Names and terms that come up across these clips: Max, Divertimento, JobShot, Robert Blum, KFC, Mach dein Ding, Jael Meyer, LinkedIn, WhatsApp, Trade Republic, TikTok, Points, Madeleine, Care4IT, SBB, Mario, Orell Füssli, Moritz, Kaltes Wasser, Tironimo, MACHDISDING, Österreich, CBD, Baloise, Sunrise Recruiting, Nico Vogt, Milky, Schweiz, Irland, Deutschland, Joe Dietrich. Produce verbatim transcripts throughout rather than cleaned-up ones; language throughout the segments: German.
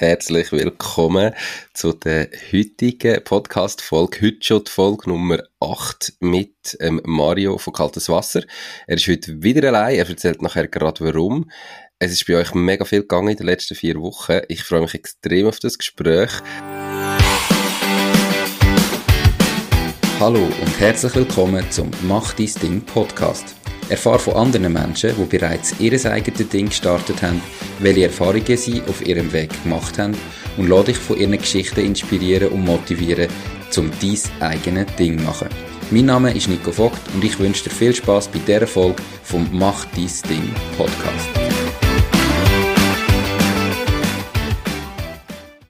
herzlich willkommen zu der heutigen Podcast-Folge. Heute schon die Folge Nummer acht mit ähm, Mario von Kaltes Wasser. Er ist heute wieder allein, er erzählt nachher gerade warum. Es ist bei euch mega viel gegangen in den letzten vier Wochen. Ich freue mich extrem auf das Gespräch. Hallo und herzlich willkommen zum Mach dein Ding Podcast. Erfahre von anderen Menschen, die bereits ihr eigenes Ding gestartet haben, welche Erfahrungen sie auf ihrem Weg gemacht haben und lass dich von ihren Geschichten inspirieren und motivieren, um dein eigenes Ding zu machen. Mein Name ist Nico Vogt und ich wünsche dir viel Spass bei dieser Folge vom Mach dein Ding Podcast.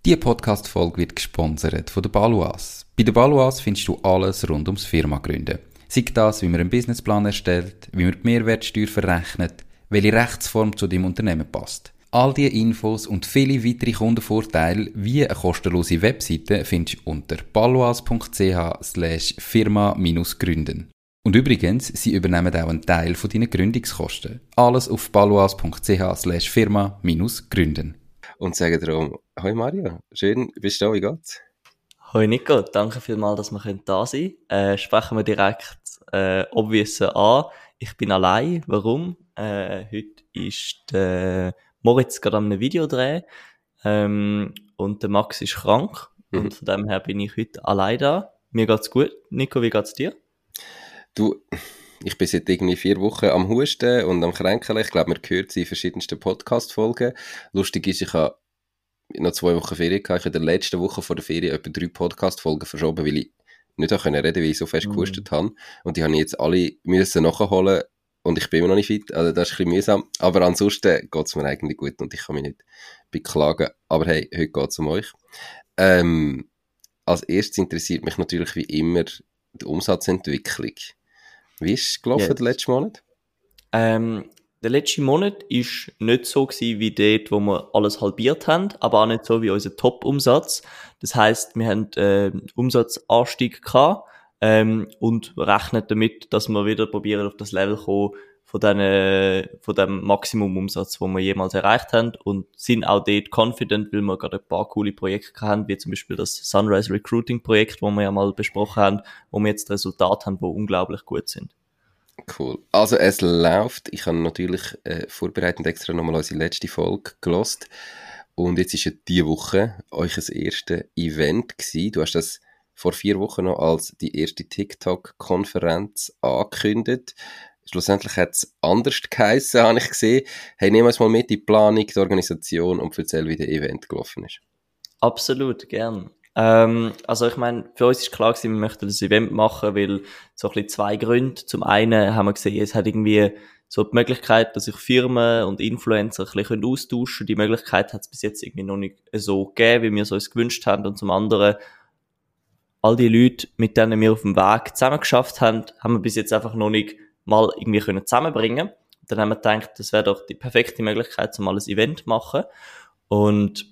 Diese Podcast-Folge wird gesponsert von der Baloise. Bei der Baloise findest du alles rund ums Firma gründen. Sei das, wie man einen Businessplan erstellt, wie man die Mehrwertsteuer verrechnet, welche Rechtsform zu deinem Unternehmen passt. All diese Infos und viele weitere Kundenvorteile wie eine kostenlose Webseite findest du unter baloise punkt c h slash firma gründen. Und übrigens, sie übernehmen auch einen Teil von deinen Gründungskosten. Alles auf baloise punkt c h slash firma gründen. Und sagen darum, hoi Mario, schön, bist du da, wie geht's? Hoi Nico, danke vielmals, dass wir da sein können. Äh, sprechen wir direkt äh, obvious an. Ich bin allein, warum? Äh, heute ist der Moritz gerade am Video drehen ähm, und der Max ist krank. Mhm. Und von dem her bin ich heute allein da. Mir geht's gut. Nico, wie geht's dir? Du... Ich bin seit irgendwie vier Wochen am Husten und am Kränkeln. Ich glaube, man hört sie in verschiedensten Podcast-Folgen. Lustig ist, ich habe noch zwei Wochen Ferien gehabt. Ich habe in der letzten Woche vor der Ferien etwa drei Podcast-Folgen verschoben, weil ich nicht reden konnte, weil ich so fest mhm. gehustet habe. Und die habe ich jetzt alle müssen nachholen und ich bin immer noch nicht fit. Also das ist ein bisschen mühsam. Aber ansonsten geht es mir eigentlich gut und ich kann mich nicht beklagen. Aber hey, heute geht es um euch. Ähm, als erstes interessiert mich natürlich wie immer die Umsatzentwicklung. Wie ist es gelaufen, der letzte Monat? Ähm, der letzte Monat war nicht so gewesen wie dort, wo wir alles halbiert haben, aber auch nicht so wie unser Top-Umsatz. Das heisst, wir hatten äh, Umsatzanstieg gehabt, ähm, und rechnen damit, dass wir wieder probieren, auf das Level kommen von, den, von dem Maximum-Umsatz, den wir jemals erreicht haben, und sind auch dort confident, weil wir gerade ein paar coole Projekte haben, wie zum Beispiel das Sunrise Recruiting Projekt, das wir ja mal besprochen haben, wo wir jetzt Resultate haben, die unglaublich gut sind. Cool. Also es läuft. Ich habe natürlich äh, vorbereitend extra nochmal unsere letzte Folge gelost und jetzt ist ja diese Woche euch das erste Event gewesen. Du hast das vor vier Wochen noch als die erste TikTok-Konferenz angekündigt. Schlussendlich hat es anders geheissen, habe ich gesehen. Hey, nehmen wir uns mal mit in die Planung, die Organisation und erzähl, wie der Event gelaufen ist. Absolut, gern. Ähm, also ich meine, für uns ist klar gewesen, wir möchten das Event machen, weil so ein bisschen zwei Gründe. Zum einen haben wir gesehen, es hat irgendwie so die Möglichkeit, dass sich Firmen und Influencer ein bisschen austauschen können. Die Möglichkeit hat es bis jetzt irgendwie noch nicht so gegeben, wie wir es uns gewünscht haben. Und zum anderen, all die Leute, mit denen wir auf dem Weg zusammengeschafft haben, haben wir bis jetzt einfach noch nicht mal irgendwie können zusammenbringen. Dann haben wir gedacht, das wäre doch die perfekte Möglichkeit, um ein Event zu machen. Und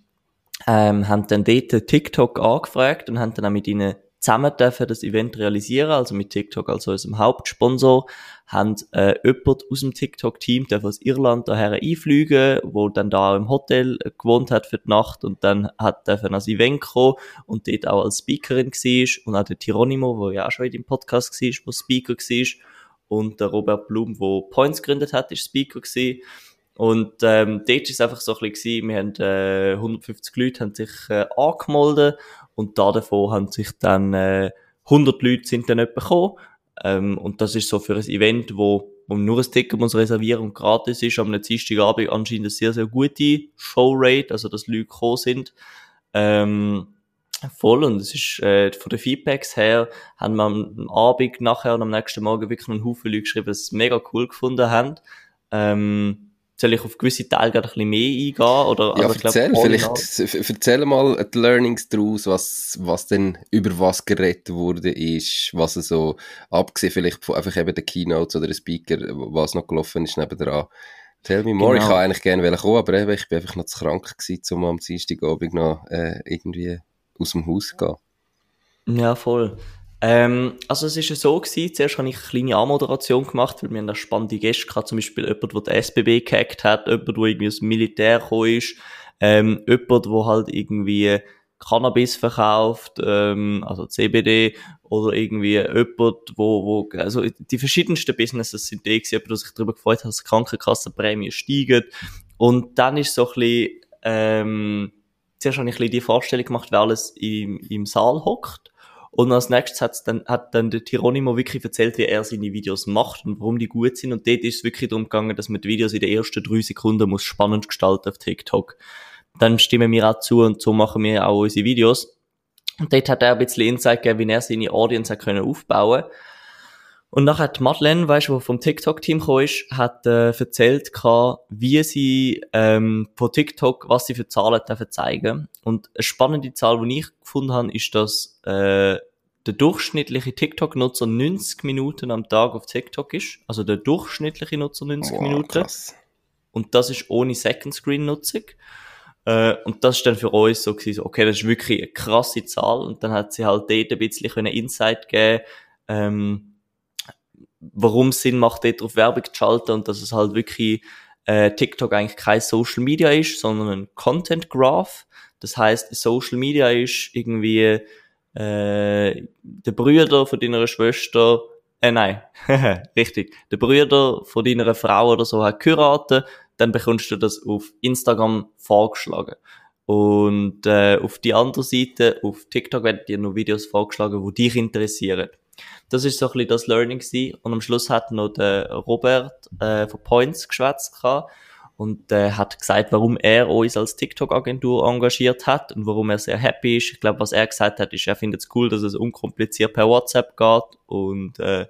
ähm, haben dann dort TikTok angefragt und haben dann auch mit ihnen zusammen dürfen das Event realisieren, also mit TikTok als unserem Hauptsponsor, haben äh, jemand aus dem TikTok-Team der aus Irland daher einfliegen, der dann da im Hotel gewohnt hat für die Nacht und dann hat dürfen als Event kommen und dort auch als Speakerin war und auch der Tironimo, der ja auch schon in dem Podcast war, der Speaker war, und der Robert Blum, der Points gegründet hat, war Speaker gewesen. Und ähm, dort war es einfach so ein bisschen, wir haben äh, hundertfünfzig Leute haben sich äh, angemeldet und da davon haben sich dann äh, hundert Leute sind dann etwa gekommen. Ähm, und das ist so für ein Event, wo man nur ein Ticket muss reservieren und gratis ist, am Dienstagabend anscheinend eine sehr, sehr gute Showrate, also dass Leute gekommen sind. Ähm, Voll, und es ist, äh, von den Feedbacks her, haben wir am Abend nachher und am nächsten Morgen wirklich einen Haufen Leute geschrieben, dass sie es mega cool gefunden haben. Ähm, soll ich auf gewisse Teile gerade ein bisschen mehr eingehen? Oder, ja, also, erzähl, glaub, vielleicht, erzähl mal die Learnings daraus, was, was denn über was geredet wurde ist, was so, abgesehen vielleicht von einfach eben den Keynotes oder den Speaker, was noch gelaufen ist nebendran. Tell me more, genau. Ich kann eigentlich gerne kommen, aber eben, ich bin einfach noch zu krank gewesen, um am Dienstagabend noch, äh, irgendwie aus dem Haus gehen. Ja, voll. Ähm, also es war ja so gewesen, zuerst habe ich eine kleine Anmoderation gemacht, weil wir eine spannende Gäste hatten, zum Beispiel jemand, der den S B B gehackt hat, jemand, der irgendwie aus dem Militär gekommen ist, ähm, jemand, der halt irgendwie Cannabis verkauft, ähm, also C B D, oder irgendwie jemand, wo, wo, also die verschiedensten Businesses sind die gewesen, aber dass ich darüber gefreut habe, dass die Krankenkassenprämie steigt. Und dann ist so ein bisschen, ähm, zuerst habe ich ein bisschen die Vorstellung gemacht, wer alles im, im Saal hockt. Und als nächstes hat's dann, hat dann der Tironimo wirklich erzählt, wie er seine Videos macht und warum die gut sind. Und dort ist es wirklich darum gegangen, dass man die Videos in den ersten drei Sekunden muss spannend gestalten auf TikTok. Dann stimmen wir auch zu und so machen wir auch unsere Videos. Und dort hat er ein bisschen Insight gegeben, wie er seine Audience hat können aufbauen. Und nachher hat Madeleine, weisst du, die vom TikTok-Team gekommen ist, hat äh, erzählt, wie sie ähm, von TikTok, was sie für Zahlen dürfen zeigen. Und eine spannende Zahl, die ich gefunden habe, ist, dass äh, der durchschnittliche TikTok-Nutzer neunzig Minuten am Tag auf TikTok ist. Also der durchschnittliche Nutzer neunzig Minuten. Krass. Und das ist ohne Second-Screen-Nutzung. Uh, und das ist dann für uns so gewesen, okay, das ist wirklich eine krasse Zahl. Und dann hat sie halt dort ein bisschen Insight geben ähm, warum es Sinn macht, dort auf Werbung zu schalten und dass es halt wirklich äh, TikTok eigentlich kein Social Media ist, sondern ein Content Graph. Das heisst, Social Media ist irgendwie äh, der Bruder von deiner Schwester, äh nein, richtig, der Bruder von deiner Frau oder so hat geheiratet, dann bekommst du das auf Instagram vorgeschlagen. Und äh, auf die andere Seite, auf TikTok, werden dir noch Videos vorgeschlagen, die dich interessieren. Das ist so ein bisschen das Learning gewesen. Und am Schluss hat noch der Robert äh, von Points geschwätzt gehabt und äh, hat gesagt, warum er uns als TikTok-Agentur engagiert hat und warum er sehr happy ist. Ich glaube, was er gesagt hat, ist, er findet es cool, dass es unkompliziert per WhatsApp geht und äh,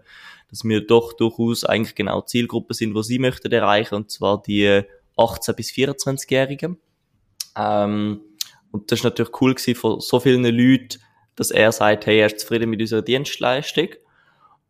dass wir doch durchaus eigentlich genau die Zielgruppe sind, die sie möchten erreichen, und zwar die achtzehn- bis vierundzwanzigjährigen. Ähm, und das war natürlich cool gewesen von so vielen Leuten, dass er sagt, hey, er ist zufrieden mit unserer Dienstleistung.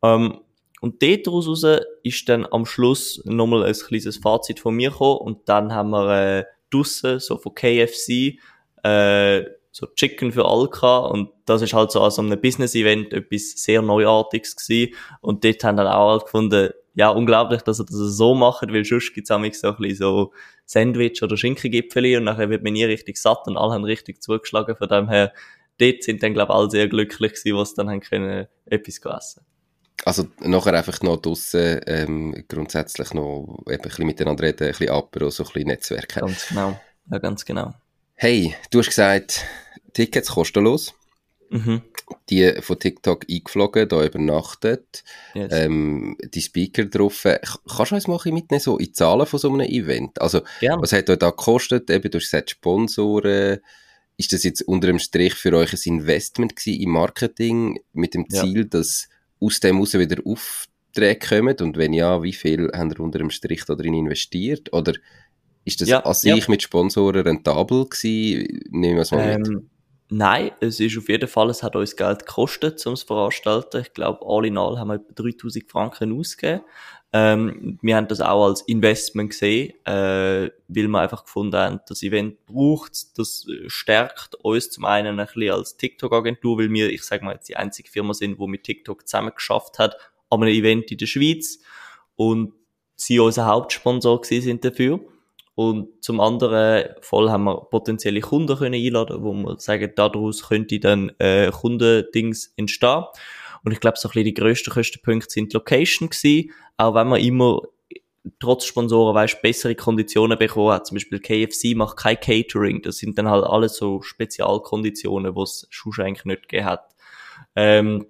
Ähm, und daraus raus ist dann am Schluss nochmal ein kleines Fazit von mir gekommen, und dann haben wir äh, draussen, so von K F C, äh, so Chicken für Alka, und das ist halt so an so einem Business-Event etwas sehr Neuartiges gewesen, und dort haben dann auch halt gefunden, ja, unglaublich, dass ihr das so macht, weil sonst gibt's auch so ein bisschen so Sandwich- oder Schinkengipfeli und nachher wird man nie richtig satt und alle haben richtig zugeschlagen, von dem her, dort sind dann, glaube ich, alle sehr glücklich gewesen, was dann haben können, etwas essen. Also nachher einfach noch draussen ähm, grundsätzlich noch eben ein bisschen miteinander reden, ein bisschen Apero, so ein bisschen Netzwerken. Ganz genau, ja, ganz genau. Hey, du hast gesagt, Tickets kostenlos, mhm. die von TikTok eingeflogen, da übernachtet, yes. ähm, die Speaker drauf. Kannst du uns mal mitnehmen, so in Zahlen von so einem Event? Also, ja. Was hat euch da gekostet? Eben, du hast gesagt, Sponsoren. Ist das jetzt unter dem Strich für euch ein Investment gewesen im Marketing mit dem Ziel, ja. dass aus dem raus wieder Aufträge kommen? Und wenn ja, wie viel habt ihr unter dem Strich da drin investiert? Oder ist das ja, an sich ja. mit Sponsoren rentabel gewesen? Nehmen wir es mal ähm. mit. Nein, es ist auf jeden Fall, es hat uns Geld gekostet, um es veranstalten. Ich glaube, alle in all haben wir etwa dreitausend Franken ausgegeben. Ähm, wir haben das auch als Investment gesehen, äh, weil wir einfach gefunden haben, das Event braucht's, das stärkt uns zum einen ein bisschen als TikTok-Agentur, weil wir, ich sage mal, jetzt die einzige Firma sind, die mit TikTok zusammen geschafft hat, an einem Event in der Schweiz, und sie unser Hauptsponsor gewesen sind dafür. Und zum anderen, voll haben wir potenzielle Kunden können einladen, wo wir sagen, daraus könnte dann äh, Kundendings entstehen. Und ich glaube, so ein bisschen die grössten Kostenpunkte sind die Location gewesen. Auch wenn man immer trotz Sponsoren, weißt, bessere Konditionen bekommen hat. Zum Beispiel K F C macht kein Catering. Das sind dann halt alles so Spezialkonditionen, die es sonst eigentlich nicht gegeben hat. Ähm,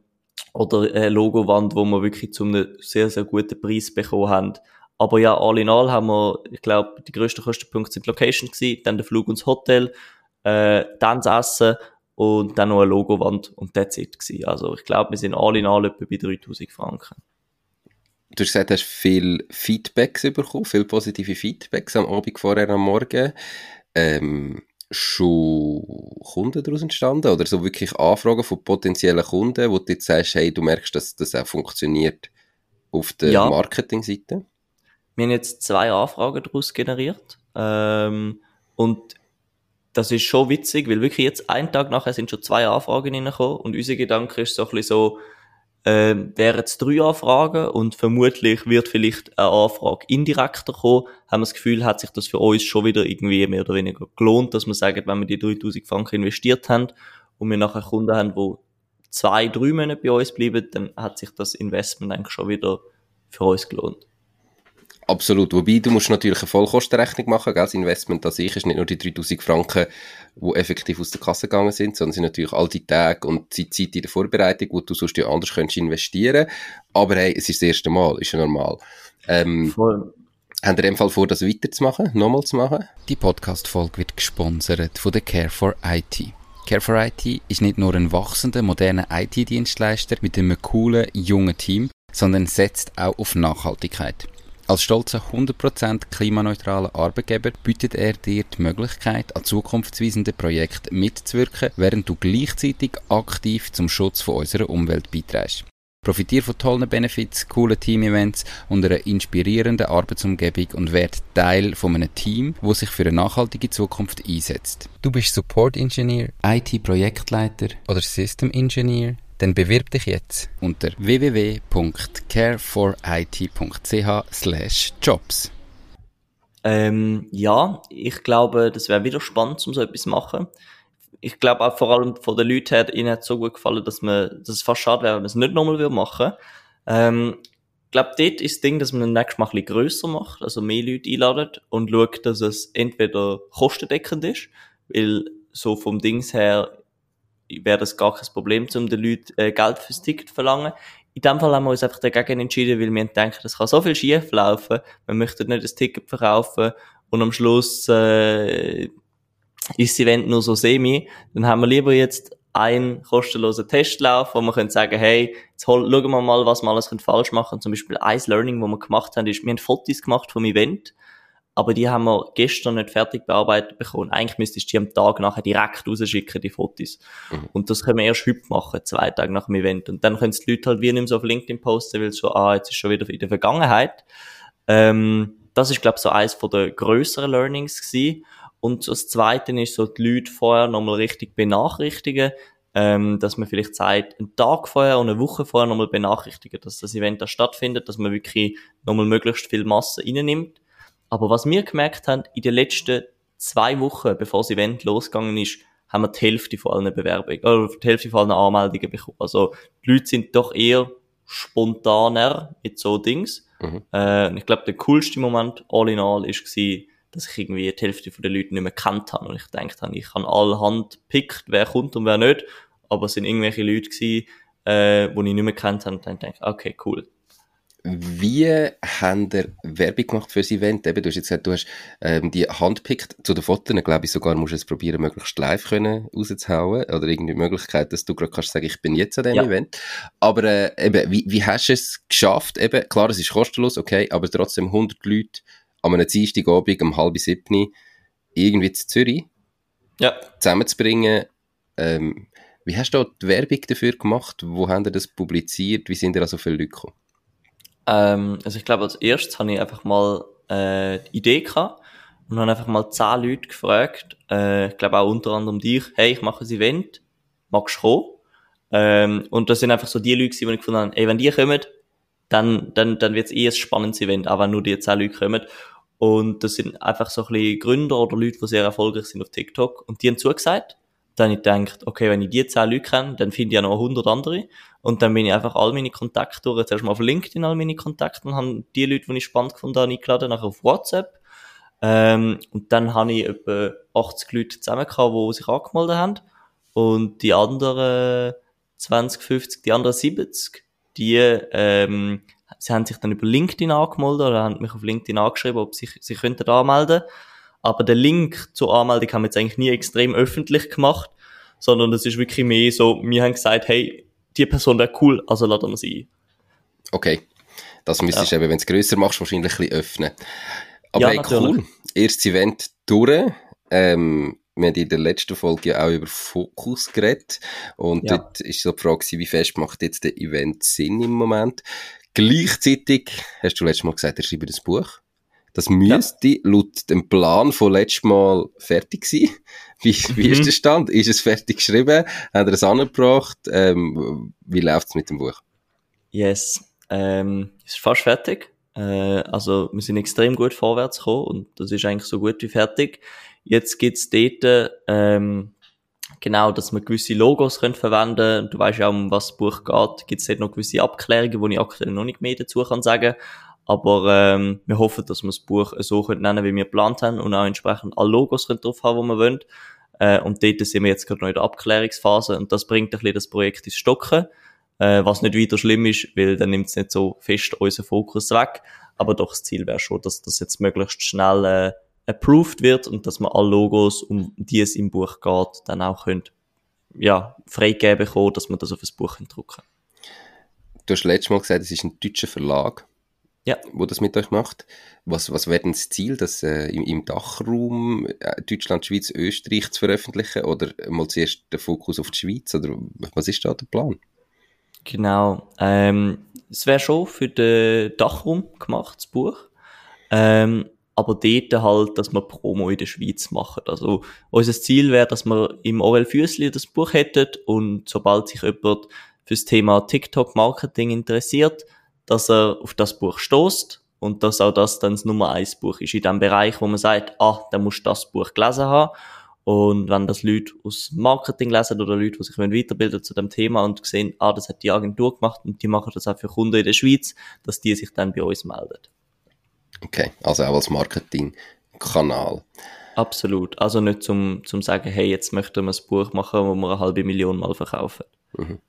oder eine Logowand, wo wir wirklich zu einem sehr, sehr guten Preis bekommen haben. Aber ja, all in all haben wir, ich glaube, die grössten Kostenpunkte sind die Location gewesen, dann der Flug ins Hotel, äh, dann das Essen und dann noch eine Logowand, und that's it gewesen. Also ich glaube, wir sind all in all etwa bei dreitausend Franken. Du hast gesagt, du hast viel Feedbacks bekommen, viel positive Feedbacks am Abend vorher, am Morgen. Ähm, schon Kunden daraus entstanden? Oder so wirklich Anfragen von potenziellen Kunden, wo du jetzt sagst, hey, du merkst, dass das auch funktioniert auf der ja. Marketingseite? Wir haben jetzt zwei Anfragen daraus generiert, ähm, und das ist schon witzig, weil wirklich jetzt einen Tag nachher sind schon zwei Anfragen reingekommen, und unser Gedanke ist so ein bisschen so, ähm, wären es drei Anfragen und vermutlich wird vielleicht eine Anfrage indirekter kommen, haben wir das Gefühl, hat sich das für uns schon wieder irgendwie mehr oder weniger gelohnt, dass wir sagen, wenn wir die dreitausend Franken investiert haben und wir nachher Kunden haben, die zwei, drei Monate bei uns bleiben, dann hat sich das Investment eigentlich schon wieder für uns gelohnt. Absolut. Wobei, du musst natürlich eine Vollkostenrechnung machen, gell? Das Investment an sich ist nicht nur die dreitausend Franken, die effektiv aus der Kasse gegangen sind, sondern sind natürlich all die Tage und die Zeit in der Vorbereitung, die du sonst ja anders könntest investieren. Aber hey, es ist das erste Mal, ist ja normal. Ähm, Voll. Habt ihr in dem Fall vor, das weiterzumachen, nochmal zu machen? Die Podcast-Folge wird gesponsert von der Care for I T. Care for I T ist nicht nur ein wachsender, moderner I T-Dienstleister mit einem coolen, jungen Team, sondern setzt auch auf Nachhaltigkeit. Als stolzer hundert Prozent klimaneutraler Arbeitgeber bietet er dir die Möglichkeit, an zukunftsweisenden Projekten mitzuwirken, während du gleichzeitig aktiv zum Schutz von unserer Umwelt beiträgst. Profitiere von tollen Benefits, coolen Team-Events und einer inspirierenden Arbeitsumgebung und werde Teil von einem Team, das sich für eine nachhaltige Zukunft einsetzt. Du bist Support-Ingenieur, I T-Projektleiter oder System-Ingenieur? Dann bewirb dich jetzt unter w w w Punkt care for I T Punkt c h slash jobs. Ähm, ja, ich glaube, das wäre wieder spannend, um so etwas zu machen. Ich glaube auch vor allem von den Leuten her, ihnen hat es so gut gefallen, dass, man, dass es fast schade wäre, wenn man es nicht nochmal machen würde. Ähm, ich glaube, dort ist das Ding, dass man den nächsten Mal ein bisschen grösser macht, also mehr Leute einladet und schaut, dass es entweder kostendeckend ist, weil so vom Dings her wäre das gar kein Problem, um den Leuten äh, Geld fürs Ticket zu verlangen. In dem Fall haben wir uns einfach dagegen entschieden, weil wir denken, das kann so viel schief laufen, wir möchten nicht das Ticket verkaufen und am Schluss äh, ist das Event nur so semi. Dann haben wir lieber jetzt einen kostenlosen Testlauf, wo wir können sagen, hey, jetzt hol, schauen wir mal, was wir alles falsch machen können. Zum Beispiel ein Learning, das wir gemacht haben, ist, wir haben Fotos gemacht vom Event, aber die haben wir gestern nicht fertig bearbeitet bekommen. Eigentlich müsstest du die am Tag nachher direkt rausschicken, die Fotos. Mhm. Und das können wir erst heute machen, zwei Tage nach dem Event. Und dann können es die Leute halt wie nicht mehr so auf LinkedIn posten, weil so, ah, jetzt ist schon wieder in der Vergangenheit. Ähm, das ist, glaube ich, so eins von den grösseren Learnings gewesen. Und das Zweite ist so, die Leute vorher nochmal richtig benachrichtigen, ähm, dass man vielleicht sagt, einen Tag vorher und eine Woche vorher nochmal benachrichtigen, dass das Event da stattfindet, dass man wirklich nochmal möglichst viel Masse reinnimmt. Aber was wir gemerkt haben, in den letzten zwei Wochen, bevor das Event losgegangen ist, haben wir die Hälfte von allen Bewerbungen, oder die Hälfte von allen Anmeldungen bekommen. Also, die Leute sind doch eher spontaner mit so Dings. Mhm. Äh, ich glaube, der coolste Moment all in all war, dass ich irgendwie die Hälfte von den Leuten nicht mehr gekannt habe. Und ich gedacht habe, ich habe allerhand gepickt, wer kommt und wer nicht. Aber es sind irgendwelche Leute gewesen, äh, die ich nicht mehr gekannt habe. Und dann dachte ich, okay, cool. Wie habt ihr Werbung gemacht für das Event? Eben, du hast jetzt gesagt, du hast ähm, die handpickt zu den Fotos. Glaube ich sogar, musst du es probieren, möglichst live können rauszuhauen. Oder irgendwie die Möglichkeit, dass du gerade kannst sagen, ich bin jetzt an dem ja. Event. Aber äh, eben, wie, wie hast du es geschafft? Eben, klar, es ist kostenlos, okay, aber trotzdem hundert Leute an einem Dienstagabend um halb siebni irgendwie zu Zürich ja. zusammenzubringen. Ähm, wie hast du da die Werbung dafür gemacht? Wo habt ihr das publiziert? Wie sind da also viele Leute gekommen? Ähm, also ich glaube, als erstes habe ich einfach mal äh, die Idee gehabt und habe einfach mal zehn Leute gefragt, äh, ich glaube auch unter anderem dich, hey, ich mache ein Event, magst du kommen? Ähm, und das sind einfach so die Leute, die ich gefunden habe, ey, wenn die kommen, dann dann dann wird es eh ein spannendes Event, auch wenn nur die zehn Leute kommen. Und das sind einfach so ein bisschen Gründer oder Leute, die sehr erfolgreich sind auf TikTok und die haben zugesagt. Dann habe ich gedacht, okay, wenn ich die zehn Leute kenne, dann finde ich ja noch hundert andere. Und dann bin ich einfach all meine Kontakte durch. Jetzt erst mal auf LinkedIn all meine Kontakte und habe die Leute, die ich spannend gefunden habe, eingeladen, nachher auf WhatsApp. Ähm, und dann habe ich etwa achtzig Leute zusammen gehabt, die sich angemeldet haben. Und die anderen zwanzig, fünfzig, die anderen siebzig, die, ähm, sie haben sich dann über LinkedIn angemeldet oder haben mich auf LinkedIn angeschrieben, ob sie sich könnten anmelden. Aber den Link zur Anmeldung haben wir jetzt eigentlich nie extrem öffentlich gemacht, sondern das ist wirklich mehr so, wir haben gesagt, hey, die Person wäre cool, also laden wir sie ein. Okay, das müsstest du ja. eben, wenn du es grösser machst, wahrscheinlich ein bisschen öffnen. Aber ja, hey, natürlich. Cool, erstes Event durch. Ähm, wir haben in der letzten Folge ja auch über Fokus geredet und ja. dort war so die Frage, wie fest macht jetzt der Event Sinn im Moment. Gleichzeitig hast du letztes Mal gesagt, ihr schreibt ein Buch. Das müsste ja. laut dem Plan von letztem Mal fertig sein. Wie, wie mhm. ist der Stand? Ist es fertig geschrieben? Habt ihr es angebracht? Ähm, wie läuft es mit dem Buch? Yes, ähm, ist fast fertig. Äh, also wir sind extrem gut vorwärts gekommen und das ist eigentlich so gut wie fertig. Jetzt gibt's dort ähm, genau, dass wir gewisse Logos können verwenden können. Du weißt ja auch, um was das Buch geht. Gibt's dort noch gewisse Abklärungen, wo ich aktuell noch nicht mehr dazu kann sagen. Aber ähm, wir hoffen, dass wir das Buch so können nennen, wie wir geplant haben und auch entsprechend alle Logos können drauf haben, die wir wollen. Äh, und dort sind wir jetzt gerade noch in der Abklärungsphase und das bringt ein bisschen das Projekt ins Stocken, äh, was nicht weiter schlimm ist, weil dann nimmt es nicht so fest unseren Fokus weg. Aber doch, das Ziel wäre schon, dass das jetzt möglichst schnell äh, approved wird und dass man alle Logos, um die es im Buch geht, dann auch können, ja, freigeben können, dass man das auf das Buch drucken kann. Du hast letztes Mal gesagt, es ist ein deutscher Verlag. Ja. Wo das mit euch macht. Was, was wäre denn das Ziel, das äh, im, im Dachraum äh, Deutschland, Schweiz, Österreich zu veröffentlichen oder mal zuerst den Fokus auf die Schweiz? Oder was ist da der Plan? Genau. Ähm, es wäre schon für den Dachraum gemacht, das Buch. Ähm, aber dort halt, dass wir Promo in der Schweiz machen. Also unser Ziel wäre, dass wir im Orell Füssli das Buch hätten und sobald sich jemand fürs Thema TikTok-Marketing interessiert, dass er auf das Buch stößt und dass auch das dann das Nummer eins Buch ist in dem Bereich, wo man sagt, ah, dann musst du das Buch gelesen haben. Und wenn das Leute aus Marketing lesen oder Leute, die sich weiterbilden zu dem Thema und sehen, ah, das hat die Agentur gemacht und die machen das auch für Kunden in der Schweiz, dass die sich dann bei uns melden. Okay, also auch als Marketingkanal. Absolut, also nicht zum, zum sagen, hey, jetzt möchten wir ein Buch machen, wo wir eine halbe Million Mal verkaufen. Mhm.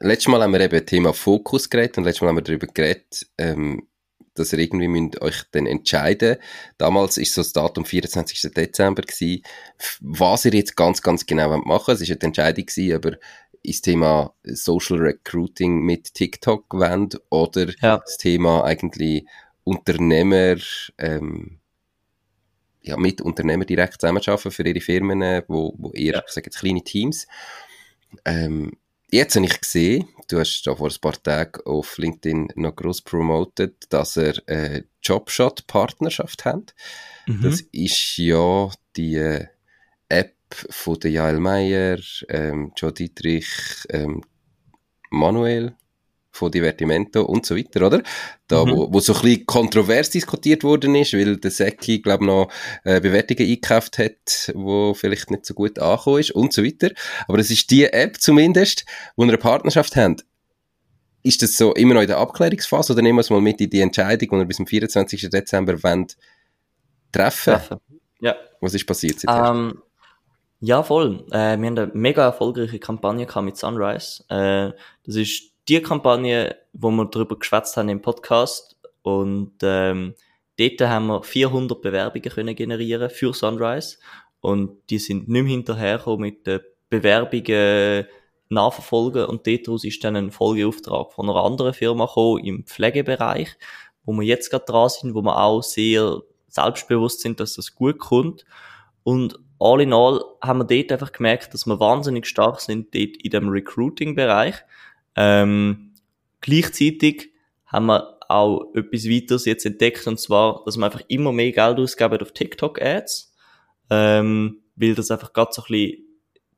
Letztes Mal haben wir eben Thema Fokus geredet und letztes Mal haben wir darüber geredet, ähm, dass ihr irgendwie müsst euch dann entscheiden. Damals war so das Datum vierundzwanzigsten Dezember gewesen, was ihr jetzt ganz, ganz genau machen wollt. Es war eine Entscheidung gewesen, aber das Thema Social Recruiting mit TikTok wollt oder ja. Das Thema eigentlich Unternehmer, ähm, ja, mit Unternehmern direkt zusammenarbeiten für ihre Firmen, wo, wo eher, ja. Ich sage jetzt, kleine Teams. Ähm, Jetzt habe ich gesehen, du hast da vor ein paar Tagen auf LinkedIn noch gross promotet, dass ihr eine JobShot-Partnerschaft habt. Mhm. Das ist ja die App von der Jael Meyer, ähm, Joe Dietrich, ähm, Manuel von Divertimento und so weiter, oder? Da, mhm. wo, wo so ein bisschen kontrovers diskutiert worden ist, weil der Säcki, glaube ich, noch äh, Bewertungen eingekauft hat, wo vielleicht nicht so gut angekommen ist und so weiter. Aber es ist die App zumindest, wo wir eine Partnerschaft haben. Ist das so immer noch in der Abklärungsphase oder nehmen wir es mal mit in die Entscheidung, die wir bis zum vierundzwanzigsten Dezember wollen, treffen? treffen. Ja. Was ist passiert seither? Um, ja, voll. Äh, wir haben eine mega erfolgreiche Kampagne gehabt mit Sunrise. Äh, das ist die Kampagne, wo wir darüber geschwätzt haben im Podcast und ähm, dort haben wir vierhundert Bewerbungen können generieren für Sunrise und die sind nicht mehr hinterhergekommen mit den Bewerbungen nachverfolgen und daraus ist dann ein Folgeauftrag von einer anderen Firma gekommen im Pflegebereich, wo wir jetzt gerade dran sind, wo wir auch sehr selbstbewusst sind, dass das gut kommt und all in all haben wir dort einfach gemerkt, dass wir wahnsinnig stark sind dort in dem Recruiting-Bereich. Ähm, gleichzeitig haben wir auch etwas weiteres jetzt entdeckt, und zwar, dass wir einfach immer mehr Geld ausgeben auf TikTok-Ads, ähm, weil das einfach gerade so ein bisschen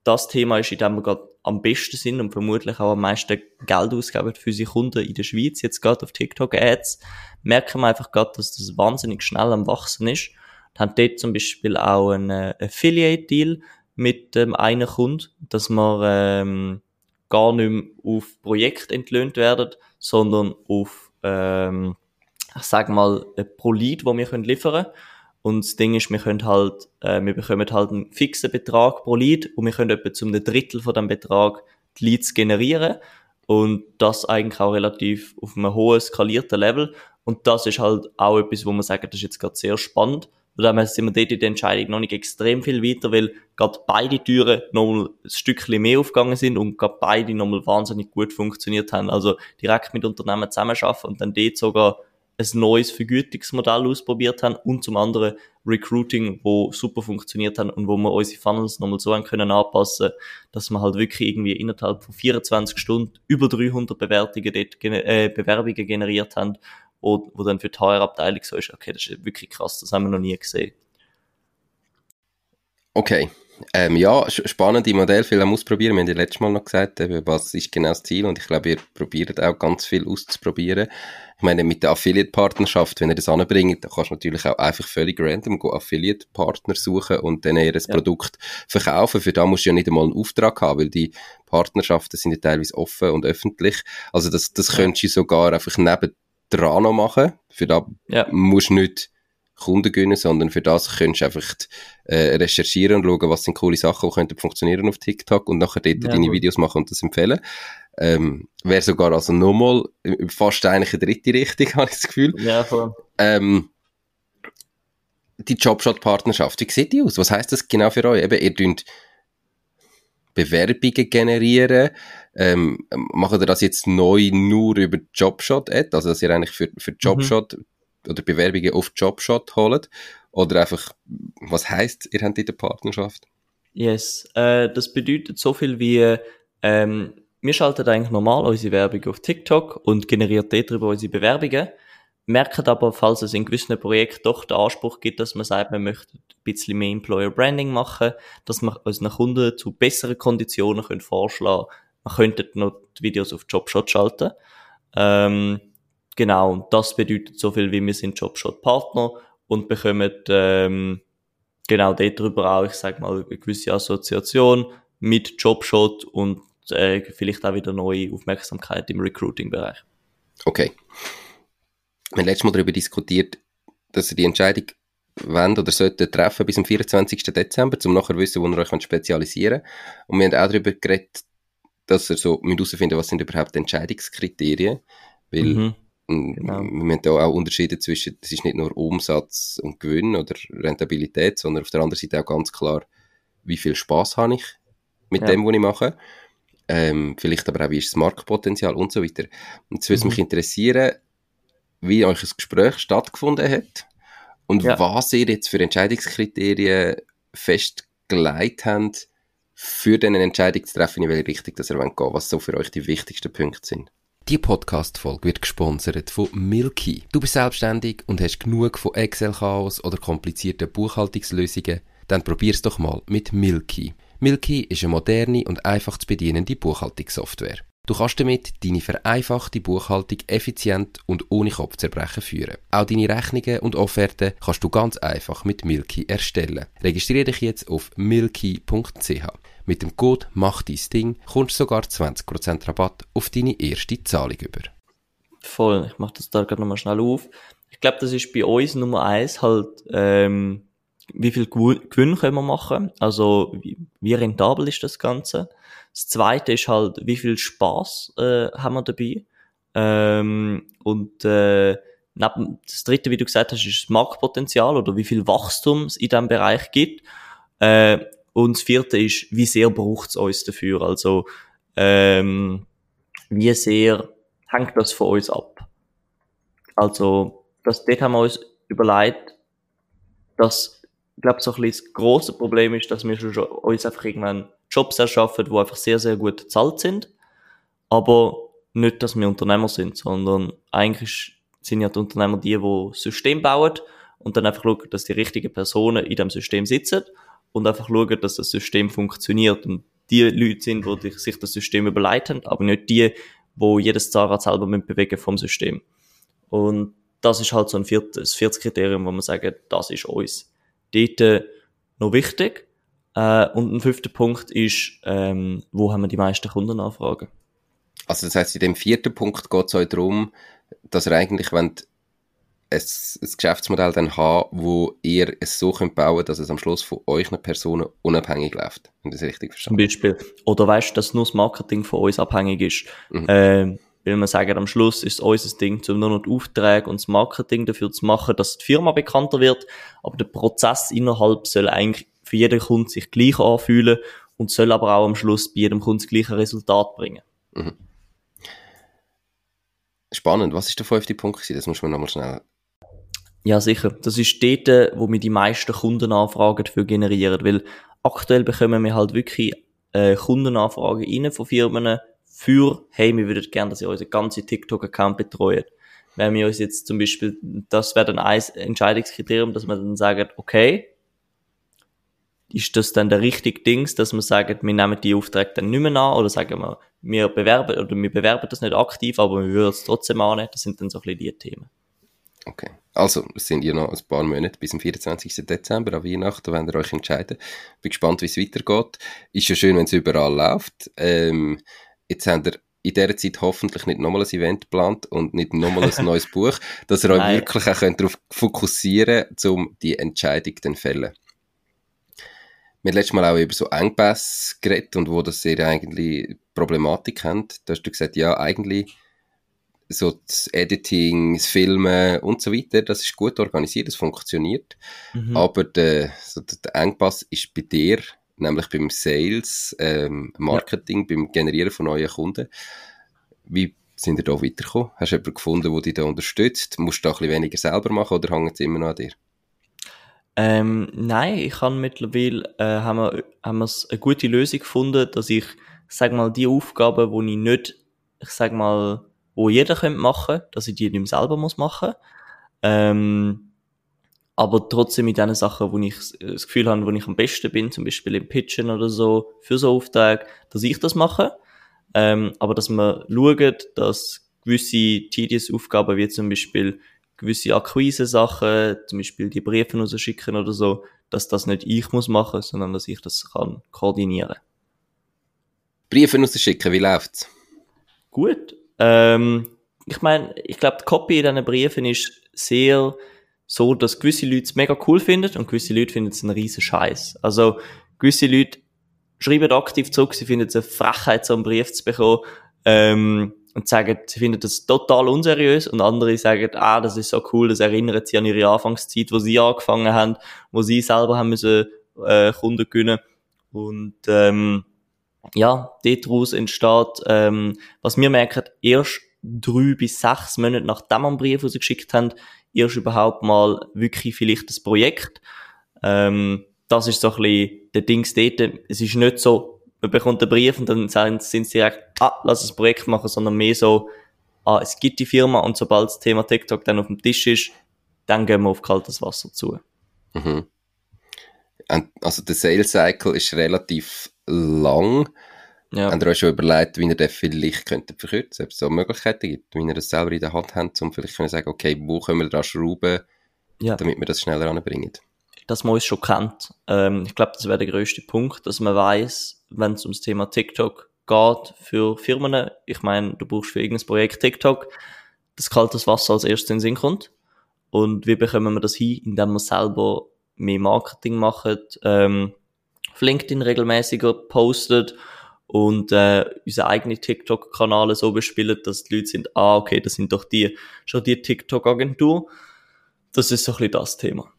das Thema ist, in dem wir gerade am besten sind und vermutlich auch am meisten Geld ausgeben für unsere Kunden in der Schweiz, jetzt gerade auf TikTok-Ads, merken wir einfach gerade, dass das wahnsinnig schnell am Wachsen ist. Wir haben dort zum Beispiel auch einen äh, Affiliate-Deal mit ähm, einem Kunden, dass wir ähm, gar nicht mehr auf Projekte entlöhnt werden, sondern auf, ähm, ich sag mal, pro Lead, das wir können liefern können. Und das Ding ist, wir können halt, äh, wir bekommen halt einen fixen Betrag pro Lead und wir können etwa zum Drittel von diesem Betrag die Leads generieren. Und das eigentlich auch relativ auf einem hohen, skalierten Level. Und das ist halt auch etwas, wo man sagt, das ist jetzt gerade sehr spannend. Und dann sind wir dort in der Entscheidung noch nicht extrem viel weiter, weil gerade beide Türen nochmal ein Stückchen mehr aufgegangen sind und gerade beide nochmal wahnsinnig gut funktioniert haben. Also direkt mit Unternehmen zusammenarbeiten und dann dort sogar ein neues Vergütungsmodell ausprobiert haben und zum anderen Recruiting, wo super funktioniert hat und wo wir unsere Funnels nochmal so können anpassen, dass wir halt wirklich irgendwie innerhalb von vierundzwanzig Stunden über dreihundert Bewertungen dort, äh, Bewerbungen generiert haben. Und wo dann für die H R-Abteilung so ist, okay, das ist wirklich krass, das haben wir noch nie gesehen. Okay, Ähm, ja, spannende Modelle, viel am Ausprobieren. Wir haben ja letztes Mal noch gesagt, was ist genau das Ziel, und ich glaube, ihr probiert auch ganz viel auszuprobieren. Ich meine, mit der Affiliate-Partnerschaft, wenn ihr das anbringt, dann kannst du natürlich auch einfach völlig random Affiliate-Partner suchen und dann ihr das ja. Produkt verkaufen. Für da musst du ja nicht einmal einen Auftrag haben, weil die Partnerschaften sind ja teilweise offen und öffentlich. Also das, das ja. könntest du sogar einfach nebendran noch machen. Für da ja. musst du nicht Kunden gewinnen, sondern für das könntest du einfach äh, recherchieren und schauen, was sind coole Sachen, die könnten funktionieren auf TikTok, und nachher dort ja, deine gut. Videos machen und das empfehlen. Ähm, wäre sogar also nochmal fast eigentlich eine dritte Richtung, habe ich das Gefühl. Ja, voll. Ähm, die JobShot-Partnerschaft, wie sieht die aus? Was heisst das genau für euch? Eben, ihr tünt Bewerbungen generieren. Ähm, macht ihr das jetzt neu nur über JobShot-Ad? Also, dass ihr eigentlich für, für JobShot mhm. oder Bewerbungen auf JobShot holen? Oder einfach, was heisst, ihr habt in der Partnerschaft? Yes, äh, das bedeutet so viel wie, ähm, wir schalten eigentlich normal unsere Werbung auf TikTok und generieren dort drüber unsere Bewerbungen, merken aber, falls es in gewissen Projekten doch den Anspruch gibt, dass man sagt, man möchte ein bisschen mehr Employer Branding machen, dass man unseren Kunden zu besseren Konditionen können vorschlagen können, man könnte noch die Videos auf JobShot schalten. Ähm, Genau, und das bedeutet so viel wie, wir sind JobShot-Partner und bekommen ähm, genau dort drüber auch, ich sage mal, eine gewisse Assoziation mit JobShot und äh, vielleicht auch wieder neue Aufmerksamkeit im Recruiting-Bereich. Okay. Wir haben letztes Mal darüber diskutiert, dass ihr die Entscheidung wollt oder solltet treffen bis zum vierundzwanzigsten Dezember, um nachher wissen, wo ihr euch spezialisieren könnt. Und wir haben auch darüber geredet, dass ihr so herausfinden müsst, was sind überhaupt Entscheidungskriterien, weil mhm. Genau. Wir haben da auch Unterschiede zwischen, das ist nicht nur Umsatz und Gewinn oder Rentabilität, sondern auf der anderen Seite auch ganz klar, wie viel Spass habe ich mit ja. dem, was ich mache. Ähm, vielleicht aber auch, wie ist das Marktpotenzial und so weiter. Und jetzt würde mhm. mich interessieren, wie euch ein Gespräch stattgefunden hat und ja. was ihr jetzt für Entscheidungskriterien festgelegt habt, für dann eine Entscheidung zu treffen, in welche Richtung das ihr gehen wollt, was so für euch die wichtigsten Punkte sind. Die Podcast-Folge wird gesponsert von Milky. Du bist selbstständig und hast genug von Excel-Chaos oder komplizierten Buchhaltungslösungen? Dann probier's doch mal mit Milky. Milky ist eine moderne und einfach zu bedienende Buchhaltungssoftware. Du kannst damit deine vereinfachte Buchhaltung effizient und ohne Kopfzerbrechen führen. Auch deine Rechnungen und Offerten kannst du ganz einfach mit Milky erstellen. Registriere dich jetzt auf milkee punkt c h. Mit dem Code Mach dein Ding kommst du sogar zwanzig Prozent Rabatt auf deine erste Zahlung über. Voll, ich mache das da gerade nochmal schnell auf. Ich glaube, das ist bei uns Nummer eins halt, ähm, wie viel Gewinn können wir machen, also wie, wie rentabel ist das Ganze. Das Zweite ist halt, wie viel Spass äh, haben wir dabei. Ähm, und äh, neben, das Dritte, wie du gesagt hast, ist das Marktpotenzial oder wie viel Wachstum es in diesem Bereich gibt. Äh, Und das Vierte ist, wie sehr braucht es uns dafür? Also, ähm, wie sehr hängt das von uns ab? Also, das, dort haben wir uns überlegt, dass, ich glaube, so ein bisschen das grosse Problem ist, dass wir schon, schon uns einfach irgendwann Jobs erschaffen, die einfach sehr, sehr gut bezahlt sind. Aber nicht, dass wir Unternehmer sind, sondern eigentlich sind ja die Unternehmer die, die System bauen und dann einfach schauen, dass die richtigen Personen in diesem System sitzen. Und einfach schauen, dass das System funktioniert. Und die Leute sind, die sich das System überlegt haben, aber nicht die, die jedes Zahnrad selber bewegen vom System. Und das ist halt so ein viertes, viertes Kriterium, wo man sagt, das ist uns. Dort äh, noch wichtig. Äh, und ein fünfter Punkt ist, ähm, wo haben wir die meisten Kundenanfragen? Also das heisst, in dem vierten Punkt geht es euch darum, dass ihr eigentlich wollt, ein Geschäftsmodell dann haben, wo ihr es so könnt bauen, dass es am Schluss von euch einer Person unabhängig läuft. Wenn das richtig verstanden? Zum Beispiel. Oder weißt du, dass nur das Marketing von uns abhängig ist? Mhm. Ähm, weil man sagt, am Schluss ist es unser Ding, um nur noch die Aufträge und das Marketing dafür zu machen, dass die Firma bekannter wird. Aber der Prozess innerhalb soll eigentlich für jeden Kunden sich gleich anfühlen und soll aber auch am Schluss bei jedem Kunden das gleiche Resultat bringen. Mhm. Spannend. Was war der fünfte Punkt? Das muss man nochmal schnell. Ja, sicher. Das ist dort, wo wir die meisten Kundenanfragen dafür generieren, weil aktuell bekommen wir halt wirklich äh, Kundenanfragen rein von Firmen für, hey, wir würden gerne, dass ihr unseren ganzen TikTok-Account betreut. Wenn wir uns jetzt zum Beispiel, das wäre dann ein Entscheidungskriterium, dass wir dann sagen, okay, ist das dann der richtige Dings, dass wir sagen, wir nehmen die Aufträge dann nicht mehr an, oder sagen wir, wir bewerben, oder wir bewerben das nicht aktiv, aber wir würden es trotzdem annehmen. Das sind dann so ein bisschen die Themen. Okay, also es sind ja noch ein paar Monate bis zum vierundzwanzigsten Dezember an Weihnachten, wenn ihr euch entscheidet. Bin gespannt, wie es weitergeht. Ist ja schön, wenn es überall läuft. Ähm, jetzt habt ihr in dieser Zeit hoffentlich nicht nochmal ein Event geplant und nicht nochmal ein neues Buch, dass ihr euch Nein. wirklich auch könnt darauf fokussieren könnt, um die Entscheidung zu fällen. Wir haben letztes Mal auch über so Engpässe geredet und wo das ihr eigentlich Problematik habt. Da hast du gesagt, ja, eigentlich so das Editing, das Filmen und so weiter, das ist gut organisiert, das funktioniert. Mhm. Aber der, so der Engpass ist bei dir, nämlich beim Sales, ähm, Marketing, ja. beim Generieren von neuen Kunden. Wie sind ihr da weitergekommen? Hast du jemanden gefunden, der dich da unterstützt? Musst du da ein bisschen weniger selber machen oder hängt es immer noch an dir? Ähm, nein, ich kann mittlerweile, äh, haben wir, haben wir eine gute Lösung gefunden, dass ich, sag mal, die Aufgaben, die ich nicht, ich sag mal, wo jeder könnte machen, dass ich die nicht mehr selber machen muss. Ähm, aber trotzdem in den Sachen, wo ich das Gefühl habe, wo ich am besten bin, zum Beispiel im Pitchen oder so, für so Aufträge, dass ich das mache. Ähm, aber dass man schaut, dass gewisse Tedious-Aufgaben, wie zum Beispiel gewisse Akquise-Sachen, zum Beispiel die Briefe rausschicken oder so, dass das nicht ich muss machen, sondern dass ich das kann koordinieren. Briefe rausschicken, wie läuft's? Gut. Ähm, ich meine, ich glaube, die Copy in diesen Briefen ist sehr so, dass gewisse Leute es mega cool finden und gewisse Leute finden es einen riesen Scheiß. Also gewisse Leute schreiben aktiv zurück, sie finden es eine Frechheit, so einen Brief zu bekommen ähm, und sagen, sie finden das total unseriös, und andere sagen, ah, das ist so cool, das erinnert sie an ihre Anfangszeit, wo sie angefangen haben, wo sie selber haben müssen äh, Kunden gewinnen. Und ähm, ja, daraus entsteht, ähm, was wir merken, erst drei bis sechs Monate nachdem wir einen Brief rausgeschickt haben, erst überhaupt mal wirklich vielleicht das Projekt. Ähm, das ist so ein bisschen der Dings dort. Es ist nicht so, man bekommt einen Brief und dann sind sie direkt, ah, lass uns ein Projekt machen, sondern mehr so, ah, es gibt die Firma, und sobald das Thema TikTok dann auf dem Tisch ist, dann gehen wir auf kaltes Wasser zu. Mhm. Also der Sales Cycle ist relativ lang. Ja. Habt ihr euch schon überlegt, wie ihr das vielleicht verkürzen könntet, ob es da Möglichkeiten gibt, wie ihr das selber in der Hand habt, um vielleicht zu sagen, okay, wo können wir da schrauben, ja. damit wir das schneller anbringen? Dass man uns schon kennt. Ähm, ich glaube, das wäre der grösste Punkt, dass man weiss, wenn es ums Thema TikTok geht für Firmen, ich meine, du brauchst für irgendein Projekt TikTok, das kaltes Wasser als erstes in den Sinn kommt. Und wie bekommen wir das hin, indem wir selber mehr Marketing machen, ähm, auf LinkedIn regelmäßiger postet und äh, unsere eigenen TikTok-Kanäle so bespielen, dass die Leute sind, ah, okay, das sind doch die, schon die TikTok-Agentur. Das ist so ein bisschen das Thema.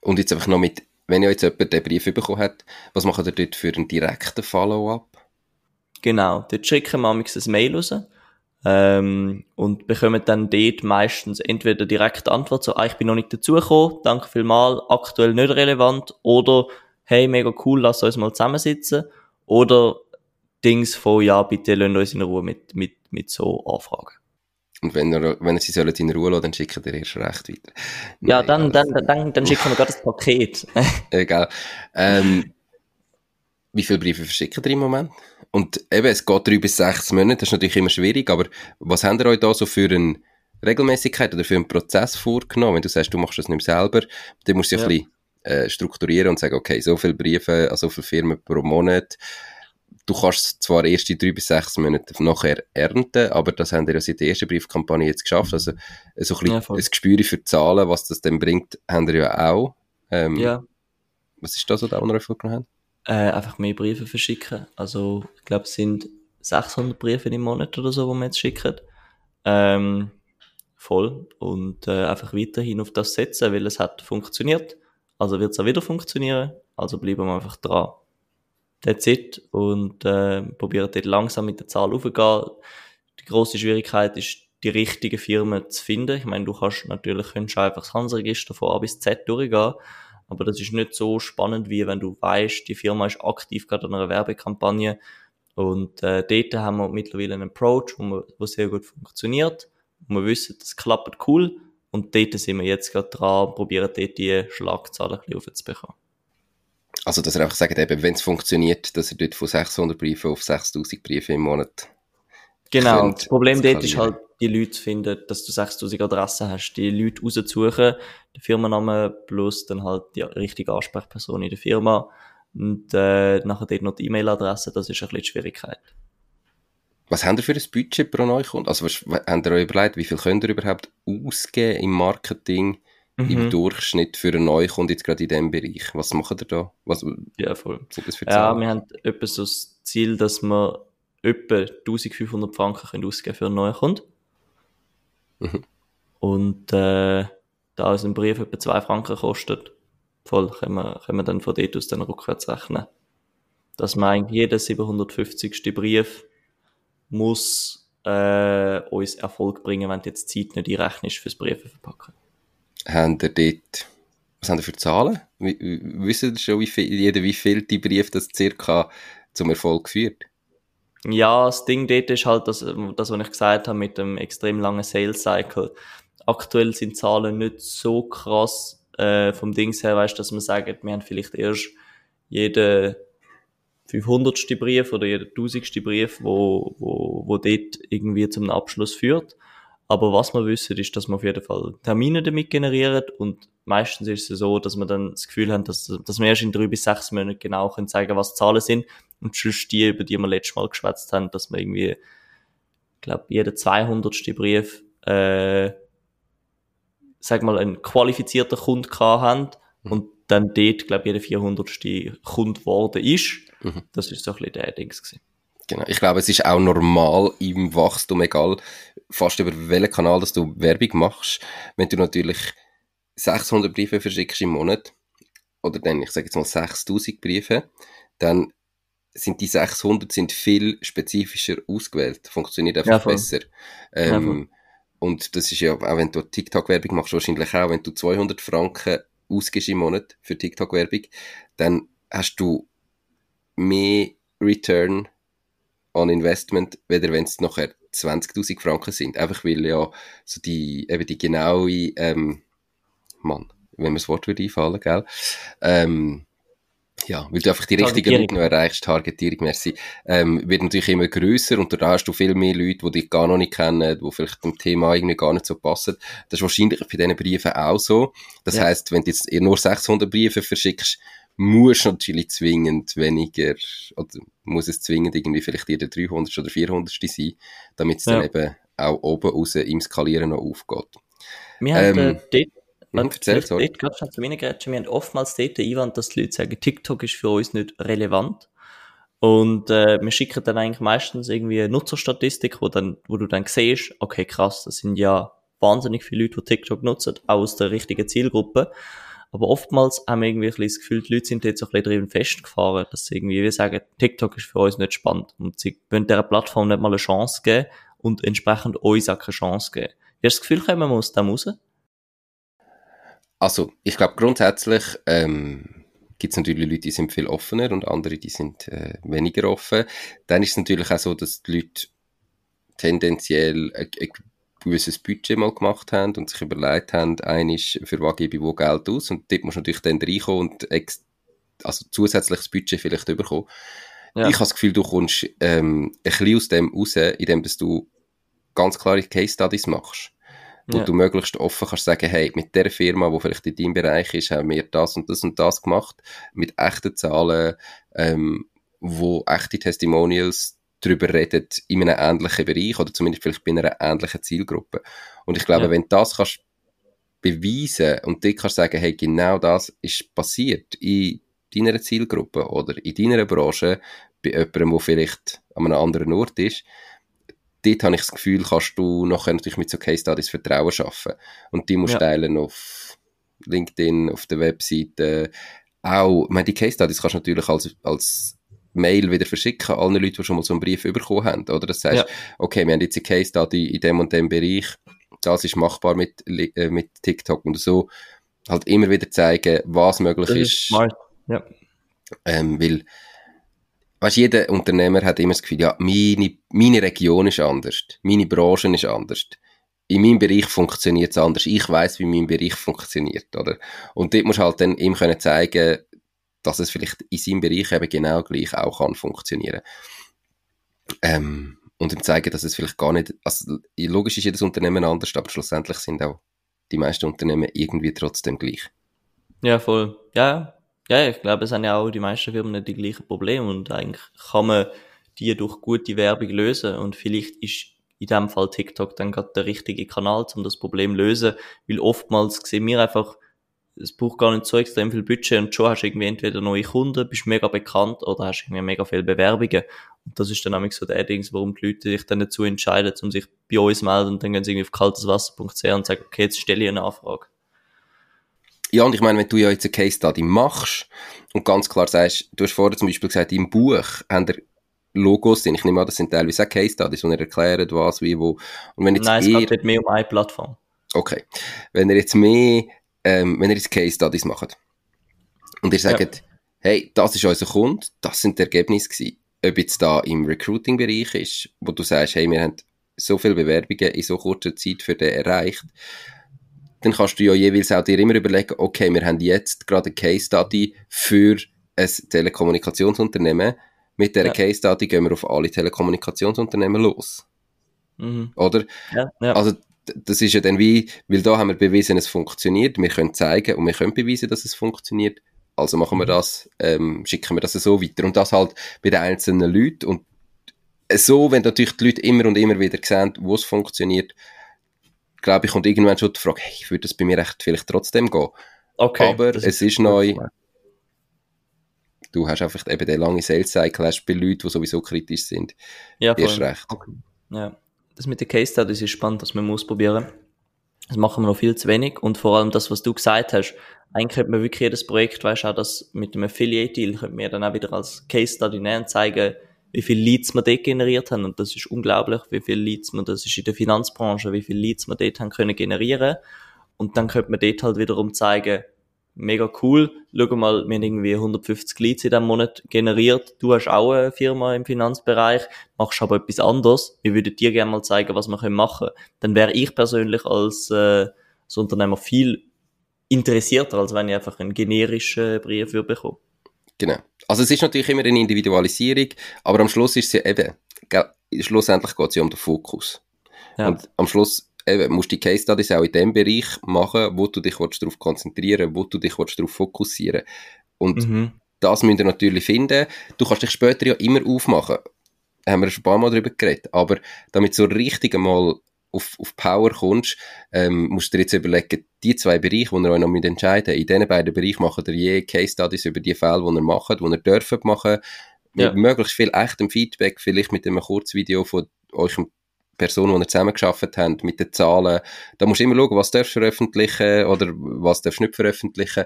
Und jetzt einfach noch mit, wenn ihr jetzt jemand den Brief bekommen habt, was macht ihr dort für einen direkten Follow-up? Genau, dort schicken wir manchmal ein Mail raus. Ähm, und bekommen dann dort meistens entweder direkt Antwort, so, ah, ich bin noch nicht dazugekommen, danke vielmals, aktuell nicht relevant, oder, hey, mega cool, lass uns mal zusammensitzen, oder Dings von, ja, bitte lasst uns in Ruhe mit, mit, mit so Anfragen. Und wenn ihr, wenn ihr sie sollen in Ruhe lassen, dann schickt ihr erst recht weiter. Nein, ja, dann, dann, dann, dann, dann schicken wir gerade das Paket. Egal. Ähm, wie viele Briefe verschickt ihr im Moment? Und eben, es geht drei bis sechs Monate, das ist natürlich immer schwierig, aber was habt ihr euch da so für eine Regelmäßigkeit oder für einen Prozess vorgenommen? Wenn du sagst, du machst das nicht mehr selber, dann musst du ja ein bisschen äh, strukturieren und sagen, okay, so viele Briefe an so viele Firmen pro Monat. Du kannst zwar erst in drei bis sechs Monaten nachher ernten, aber das haben wir ja seit der ersten Briefkampagne jetzt geschafft. Also so ein bisschen ja, ein Gespür für die Zahlen, was das dann bringt, haben wir ja auch. Ähm, ja. Was ist das, was ihr euch vorgenommen habt? Äh, einfach mehr Briefe verschicken. Also, ich glaube, es sind sechshundert Briefe im Monat oder so, die wir jetzt schicken. Ähm, voll. Und äh, einfach weiterhin auf das setzen, weil es hat funktioniert. Also wird es auch wieder funktionieren. Also bleiben wir einfach dran. That's it. Und äh, probieren dort langsam mit der Zahl hochzugehen. Die grosse Schwierigkeit ist, die richtigen Firmen zu finden. Ich meine, du kannst natürlich könntest einfach das Handelsregister von A bis Z durchgehen. Aber das ist nicht so spannend, wie wenn du weißt, die Firma ist aktiv gerade an einer Werbekampagne. Und äh, dort haben wir mittlerweile einen Approach, der sehr gut funktioniert. Und wir wissen, das klappt cool. Und dort sind wir jetzt gerade dran, probieren dort die Schlagzahlen ein bisschen aufzubekommen. Also, dass ihr einfach sagt, eben, wenn es funktioniert, dass ihr dort von sechshundert Briefen auf sechstausend Briefe im Monat. Genau, könnt, das Problem dort ist halt, die Leute zu finden, dass du sechstausend Adressen hast, die Leute rauszusuchen, den Firmennamen plus dann halt die richtige Ansprechperson in der Firma und äh, nachher dort noch die E-Mail-Adresse, das ist ein bisschen die Schwierigkeit. Was habt ihr für ein Budget pro Neukunden? Also, was, habt ihr euch überlegt, wie viel könnt ihr überhaupt ausgeben im Marketing, mhm. im Durchschnitt für einen Neukunden jetzt gerade in diesem Bereich? Was macht ihr da? Was, ja, voll. Sind das für Zahlen? Ja, wir haben etwa so das Ziel, dass wir etwa eintausendfünfhundert Franken können ausgeben für einen Neukunden. Mhm. Und äh, da uns ein Brief etwa zwei Franken kostet, voll, können wir, können wir dann von dort aus dann rückwärts rechnen. Dass man eigentlich jeden siebenhundertfünfzigsten Brief muss äh, uns Erfolg bringen, wenn du jetzt die Zeit nicht einrechnest fürs Briefe verpacken. Habt ihr dort, was habt ihr für Zahlen? W- wisst ihr schon, wie viel, jeder wie viel die Brief das circa zum Erfolg führt? Ja, das Ding dort ist halt das, das, was ich gesagt habe mit dem extrem langen Sales Cycle. Aktuell sind die Zahlen nicht so krass äh, vom Dings her, weißt, dass man sagt, wir haben vielleicht erst jeden fünfhundertsten Brief oder jeden tausendsten Brief, wo, wo, wo dort irgendwie zum Abschluss führt. Aber was wir wissen, ist, dass wir auf jeden Fall Termine damit generieren und meistens ist es so, dass wir dann das Gefühl haben, dass, dass wir erst in drei bis sechs Monaten genau können sagen, was die Zahlen sind und sonst die, über die wir letztes Mal geschwätzt haben, dass wir irgendwie, ich glaube, jeden zweihundertsten Brief, äh, sag mal, einen qualifizierten Kunden gehabt haben und dann dort, glaube ich, jeder vierhundertste Kunde geworden ist. Mhm. Das war so ein bisschen der Dings gewesen. Genau. Ich glaube, es ist auch normal im Wachstum, egal fast über welchen Kanal dass du Werbung machst, wenn du natürlich sechshundert Briefe verschickst im Monat, oder dann, ich sage jetzt mal sechstausend Briefe, dann sind die sechshundert sind viel spezifischer ausgewählt, funktioniert einfach ja, besser. Ähm, ja, und das ist ja, auch wenn du TikTok-Werbung machst, wahrscheinlich auch, wenn du zweihundert Franken ausgibst im Monat für TikTok-Werbung, dann hast du mehr Return on Investment, weder wenn es nachher zwanzigtausend Franken sind. Einfach weil ja so die, eben die genaue, ähm, Mann, wenn mir das Wort würde einfallen, gell? Ähm, ja, weil du einfach die richtigen Leute noch erreichst, Targetierung, merci, ähm, wird natürlich immer grösser und da hast du viel mehr Leute, die dich gar noch nicht kennen, die vielleicht dem Thema irgendwie gar nicht so passen. Das ist wahrscheinlich bei diesen Briefen auch so. Das ja. heisst, wenn du jetzt nur sechshundert Briefe verschickst, muss natürlich zwingend weniger, oder muss es zwingend irgendwie vielleicht jeder dreihundertste oder vierhundertste sein, damit es ja. dann eben auch oben raus im Skalieren noch aufgeht. Wir ähm, haben äh, dort, erzähl, sorry. dort gerade schon zu meinen Gerätschen, wir haben oftmals dort den Einwand, dass die Leute sagen, TikTok ist für uns nicht relevant. Und äh, wir schicken dann eigentlich meistens irgendwie eine Nutzerstatistik, wo, dann, wo du dann siehst, okay krass, das sind ja wahnsinnig viele Leute, die TikTok nutzen, auch aus der richtigen Zielgruppe. Aber oftmals haben wir irgendwie ein bisschen das Gefühl, die Leute sind jetzt so ein bisschen drin festgefahren, dass sie irgendwie sagen, TikTok ist für uns nicht spannend und sie wollen dieser Plattform nicht mal eine Chance geben und entsprechend uns auch keine Chance geben. Wie hast du das Gefühl, kommen wir aus dem raus? Also, ich glaube grundsätzlich ähm, gibt es natürlich Leute, die sind viel offener und andere, die sind äh, weniger offen. Dann ist es natürlich auch so, dass die Leute tendenziell äh, äh, gewisses Budget mal gemacht haben und sich überlegt haben, einisch für was gebe ich wo Geld aus und dort musst du natürlich dann reinkommen und ex- also zusätzliches Budget vielleicht überkommen. Ja. Ich habe das Gefühl, du kommst ähm, ein bisschen aus dem raus, indem du ganz klare Case Studies machst, wo ja. du möglichst offen kannst sagen, hey, mit der Firma, die vielleicht in deinem Bereich ist, haben wir das und das und das gemacht, mit echten Zahlen, ähm, wo echte Testimonials darüber redet in einem ähnlichen Bereich oder zumindest vielleicht bei einer ähnlichen Zielgruppe. Und ich glaube, ja. wenn du das kannst beweisen und dir kannst sagen, hey, genau das ist passiert in deiner Zielgruppe oder in deiner Branche bei jemandem, der vielleicht an einem anderen Ort ist, dort habe ich das Gefühl, kannst du nachher natürlich mit so Case Studies Vertrauen schaffen. Und die musst du ja. teilen auf LinkedIn, auf der Webseite. Auch, ich meine, die Case Studies kannst du natürlich als, als Mail wieder verschicken, allen Leuten, die schon mal so einen Brief bekommen haben, oder? Das heißt, ja. okay, wir haben jetzt eine Case-Study in dem und dem Bereich, das ist machbar mit, äh, mit TikTok und so, halt immer wieder zeigen, was möglich das ist. ist. Ja. Ähm, weil, weißt, jeder Unternehmer hat immer das Gefühl, ja, meine, meine Region ist anders, meine Branche ist anders. In meinem Bereich funktioniert es anders, ich weiss, wie mein Bereich funktioniert, oder? Und dort musst du halt dann ihm können zeigen, dass es vielleicht in seinem Bereich eben genau gleich auch kann funktionieren. Ähm, und ihm zeigen, dass es vielleicht gar nicht, also logisch ist jedes Unternehmen anders, aber schlussendlich sind auch die meisten Unternehmen irgendwie trotzdem gleich. Ja, voll. Ja, ja, ich glaube, es haben ja auch die meisten Firmen nicht die gleichen Probleme und eigentlich kann man die durch gute Werbung lösen und vielleicht ist in dem Fall TikTok dann gerade der richtige Kanal, um das Problem zu lösen, weil oftmals sehen wir einfach, es braucht gar nicht so extrem viel Budget und schon hast du irgendwie entweder neue Kunden, bist mega bekannt oder hast irgendwie mega viele Bewerbungen. Und das ist dann nämlich so der Dings, warum die Leute sich dann dazu entscheiden, um sich bei uns zu melden und dann gehen sie irgendwie auf kaltes wasser punkt c h und sagen, okay, jetzt stelle ich eine Anfrage. Ja, und ich meine, wenn du ja jetzt eine Case Study machst und ganz klar sagst, du hast vorher zum Beispiel gesagt, im Buch haben wir Logos sind. Ich nehme an, das sind teilweise auch Case Studies, wo ihr erklärt, was, wie, wo. Und wenn jetzt Nein, es eher... geht nicht mehr um eine Plattform. Okay. Wenn ihr jetzt mehr, ähm, wenn ihr jetzt Case Studies macht und ihr sagt, ja. hey, das ist unser Kunde, das sind die Ergebnisse gewesen. Ob jetzt da im Recruiting-Bereich ist, wo du sagst, hey, wir haben so viele Bewerbungen in so kurzer Zeit für den erreicht, dann kannst du ja jeweils auch dir immer überlegen, okay, wir haben jetzt gerade eine Case Study für ein Telekommunikationsunternehmen. Mit dieser ja. Case Study gehen wir auf alle Telekommunikationsunternehmen los. Mhm. Oder? Ja, ja. Also, das ist ja dann wie, weil da haben wir bewiesen, es funktioniert, wir können zeigen und wir können beweisen, dass es funktioniert, also machen wir das, ähm, schicken wir das so weiter. Und das halt bei den einzelnen Leuten. Und so, wenn natürlich die Leute immer und immer wieder sehen, wo es funktioniert, glaube ich, kommt irgendwann schon die Frage, hey, würde das bei mir echt vielleicht trotzdem gehen? Okay, aber ist es ist neu... Du hast einfach eben den langen Sales-Cycle bei Leuten, die sowieso kritisch sind. Ja, voll. Erst recht. Okay. Ja. Das mit den Case-Studies ist spannend, dass man ausprobieren muss. Das machen wir noch viel zu wenig. Und vor allem das, was du gesagt hast, eigentlich könnte man wirklich jedes Projekt, weißt du auch, das mit dem Affiliate-Deal könnte man dann auch wieder als Case-Study nehmen und zeigen, wie viele Leads wir dort generiert haben. Und das ist unglaublich, wie viele Leads wir, das ist in der Finanzbranche, wie viele Leads wir dort haben können generieren. Und dann könnte man dort halt wiederum zeigen, mega cool. Schau mal, wir haben irgendwie hundertfünfzig Leads in diesem Monat generiert. Du hast auch eine Firma im Finanzbereich, machst aber etwas anderes. Wir würden dir gerne mal zeigen, was wir machen können. Dann wäre ich persönlich als, äh, als Unternehmer viel interessierter, als wenn ich einfach einen generischen Brief würde bekommen. Genau. Also es ist natürlich immer eine Individualisierung, aber am Schluss ist es ja eben, gell, schlussendlich geht es ja um den Fokus. Ja. Und am Schluss eben, musst du die Case Studies auch in dem Bereich machen, wo du dich darauf konzentrieren willst, wo du dich darauf fokussieren willst. Und mhm. das müsst ihr natürlich finden. Du kannst dich später ja immer aufmachen. Da haben wir schon ein paar Mal darüber geredet. Aber damit du so richtig einmal auf, auf Power kommst, ähm, musst du dir jetzt überlegen, die zwei Bereiche, wo ihr euch noch entscheiden müsst, in diesen beiden Bereichen macht ihr je Case Studies über die Fälle, die ihr macht, die ihr dürft machen. Ja. Mit möglichst viel echtem Feedback, vielleicht mit einem Kurzvideo von euch Personen, die ihr zusammengearbeitet habt, mit den Zahlen. Da musst du immer schauen, was darfst du veröffentlichen oder was darfst du nicht veröffentlichen.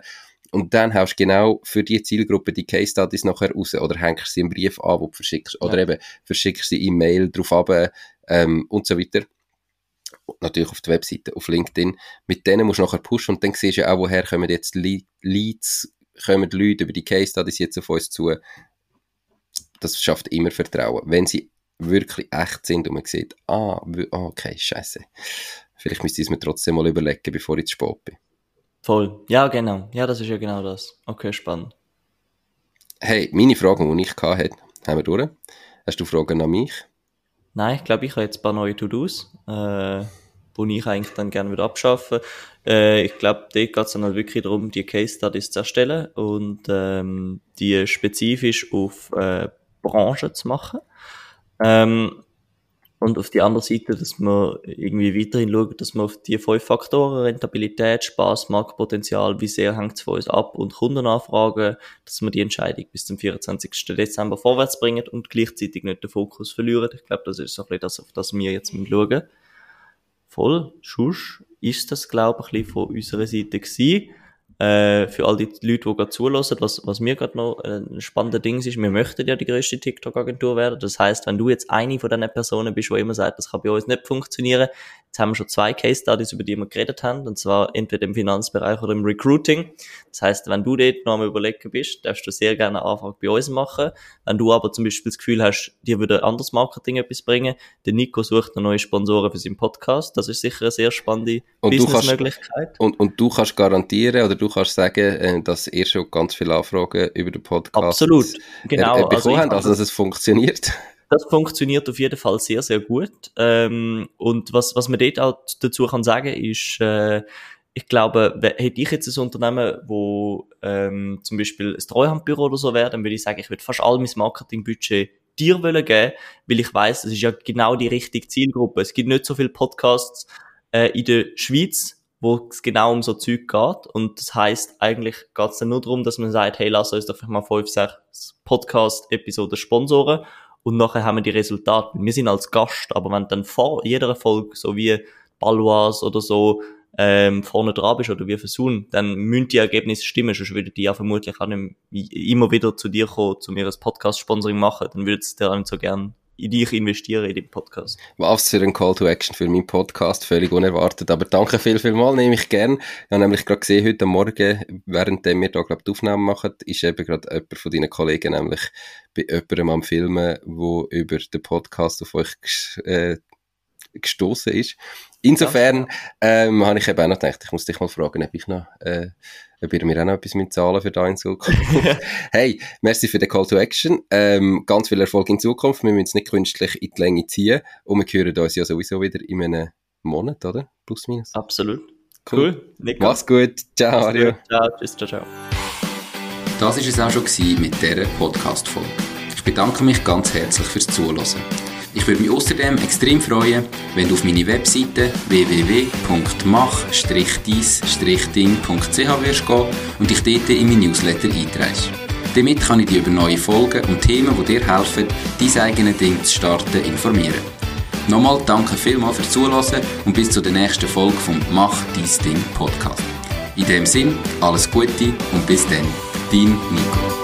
Und dann hast du genau für diese Zielgruppe die Case Studies nachher raus oder hängst sie einen Brief an, wo du verschickst. Oder ja. eben verschickst sie E-Mail drauf runter ähm, und so weiter. Und natürlich auf die Webseite, auf LinkedIn. Mit denen musst du nachher pushen und dann siehst du ja auch, woher kommen jetzt Le- Leads, kommen die Leute über die Case Studies jetzt auf uns zu. Das schafft immer Vertrauen. Wenn sie wirklich echt sind und man sieht, ah, okay, scheiße. Vielleicht müsste ich es mir trotzdem mal überlegen, bevor ich zu spät bin. Voll. Ja, genau. Ja, das ist ja genau das. Okay, spannend. Hey, meine Fragen, die ich hatte, haben wir durch. Hast du Fragen an mich? Nein, ich glaube, ich habe jetzt ein paar neue To-Dos, äh, die ich eigentlich dann gerne würde abschaffen. Äh, ich glaube, dort geht es dann halt wirklich darum, die Case-Studies zu erstellen und ähm, die spezifisch auf äh, Branchen zu machen. Ähm, und auf die andere Seite, dass man irgendwie weiterhin schaut, dass man auf die fünf Faktoren, Rentabilität, Spass, Marktpotenzial, wie sehr hängt es von uns ab und Kundenanfragen, dass man die Entscheidung bis zum vierundzwanzigsten Dezember vorwärts bringt und gleichzeitig nicht den Fokus verlieren. Ich glaube, das ist so ein bisschen das, auf das wir jetzt schauen müssen. Voll, schusch, ist das, glaube ich, ein bisschen von unserer Seite gewesen. Äh, für all die Leute, die gerade zuhören, was, was mir gerade noch ein äh, spannender Ding ist, wir möchten ja die grösste TikTok-Agentur werden. Das heisst, wenn du jetzt eine von diesen Personen bist, die immer sagt, das kann bei uns nicht funktionieren, jetzt haben wir schon zwei Case-Studies, über die wir geredet haben, und zwar entweder im Finanzbereich oder im Recruiting. Das heisst, wenn du dort noch am Überlegen bist, darfst du sehr gerne eine Anfrage bei uns machen. Wenn du aber zum Beispiel das Gefühl hast, dir würde ein anderes Marketing etwas bringen, der Nico sucht noch neue Sponsoren für seinen Podcast. Das ist sicher eine sehr spannende und Business-Möglichkeit. Du kannst, und, und du kannst garantieren, oder du kannst sagen, dass ihr schon ganz viele Anfragen über den Podcast Absolut. Genau. bekommen also habt, also dass es funktioniert. Das funktioniert auf jeden Fall sehr, sehr gut. Ähm, und was, was man dort halt dazu kann sagen, ist, äh, ich glaube, hätte ich jetzt ein Unternehmen, wo ähm, zum Beispiel ein Treuhandbüro oder so wäre, dann würde ich sagen, ich würde fast all mein Marketingbudget dir wollen geben, weil ich weiss, es ist ja genau die richtige Zielgruppe. Es gibt nicht so viele Podcasts äh, in der Schweiz, wo es genau um so Zeug geht. Und das heisst, eigentlich geht es dann nur darum, dass man sagt, hey, lass uns doch mal fünf, sechs Podcast-Episoden sponsoren und nachher haben wir die Resultate. Wir sind als Gast, aber wenn dann vor jeder Folge, so wie Baloise oder so, ähm, vorne dran bist oder wie versuchen, dann müssen die Ergebnisse stimmen, sonst würden die ja vermutlich auch nicht immer wieder zu dir kommen, um ihr Podcast-Sponsoring machen, dann würden sie dir auch nicht so gerne in dich investieren, in den Podcast. Was für ein Call to Action für meinen Podcast, völlig unerwartet, aber danke viel, viel mal, nehme ich gern. Ich habe nämlich gerade gesehen, heute Morgen, während wir hier, glaube ich, die Aufnahmen machen, ist eben gerade jemand von deinen Kollegen, nämlich bei jemandem am Filmen, der über den Podcast auf euch äh, gestoßen ist. Insofern ähm, habe ich eben auch noch gedacht, ich muss dich mal fragen, ob ich noch, äh, ob ihr mir auch noch etwas mit Zahlen für da in Zukunft. Hey, merci für den Call to Action. Ähm, ganz viel Erfolg in Zukunft. Wir müssen es nicht künstlich in die Länge ziehen. Und wir hören uns ja sowieso wieder in einem Monat, oder? Plus, minus. Absolut. Cool. cool. Mach's gut. Ciao, Mario. Ciao, tschüss, ciao, ciao. Das war es auch schon gewesen mit dieser Podcast-Folge. Ich bedanke mich ganz herzlich fürs Zuhören. Ich würde mich außerdem extrem freuen, wenn du auf meine Webseite w w w punkt mach dein ding punkt c h wirst gehen und dich dort in mein Newsletter einträgst. Damit kann ich dich über neue Folgen und Themen, die dir helfen, dein eigenes Ding zu starten, informieren. Nochmal danke vielmals fürs Zuhören und bis zur nächsten Folge vom Mach dein Ding Podcast. In dem Sinn, alles Gute und bis dann, dein Nico.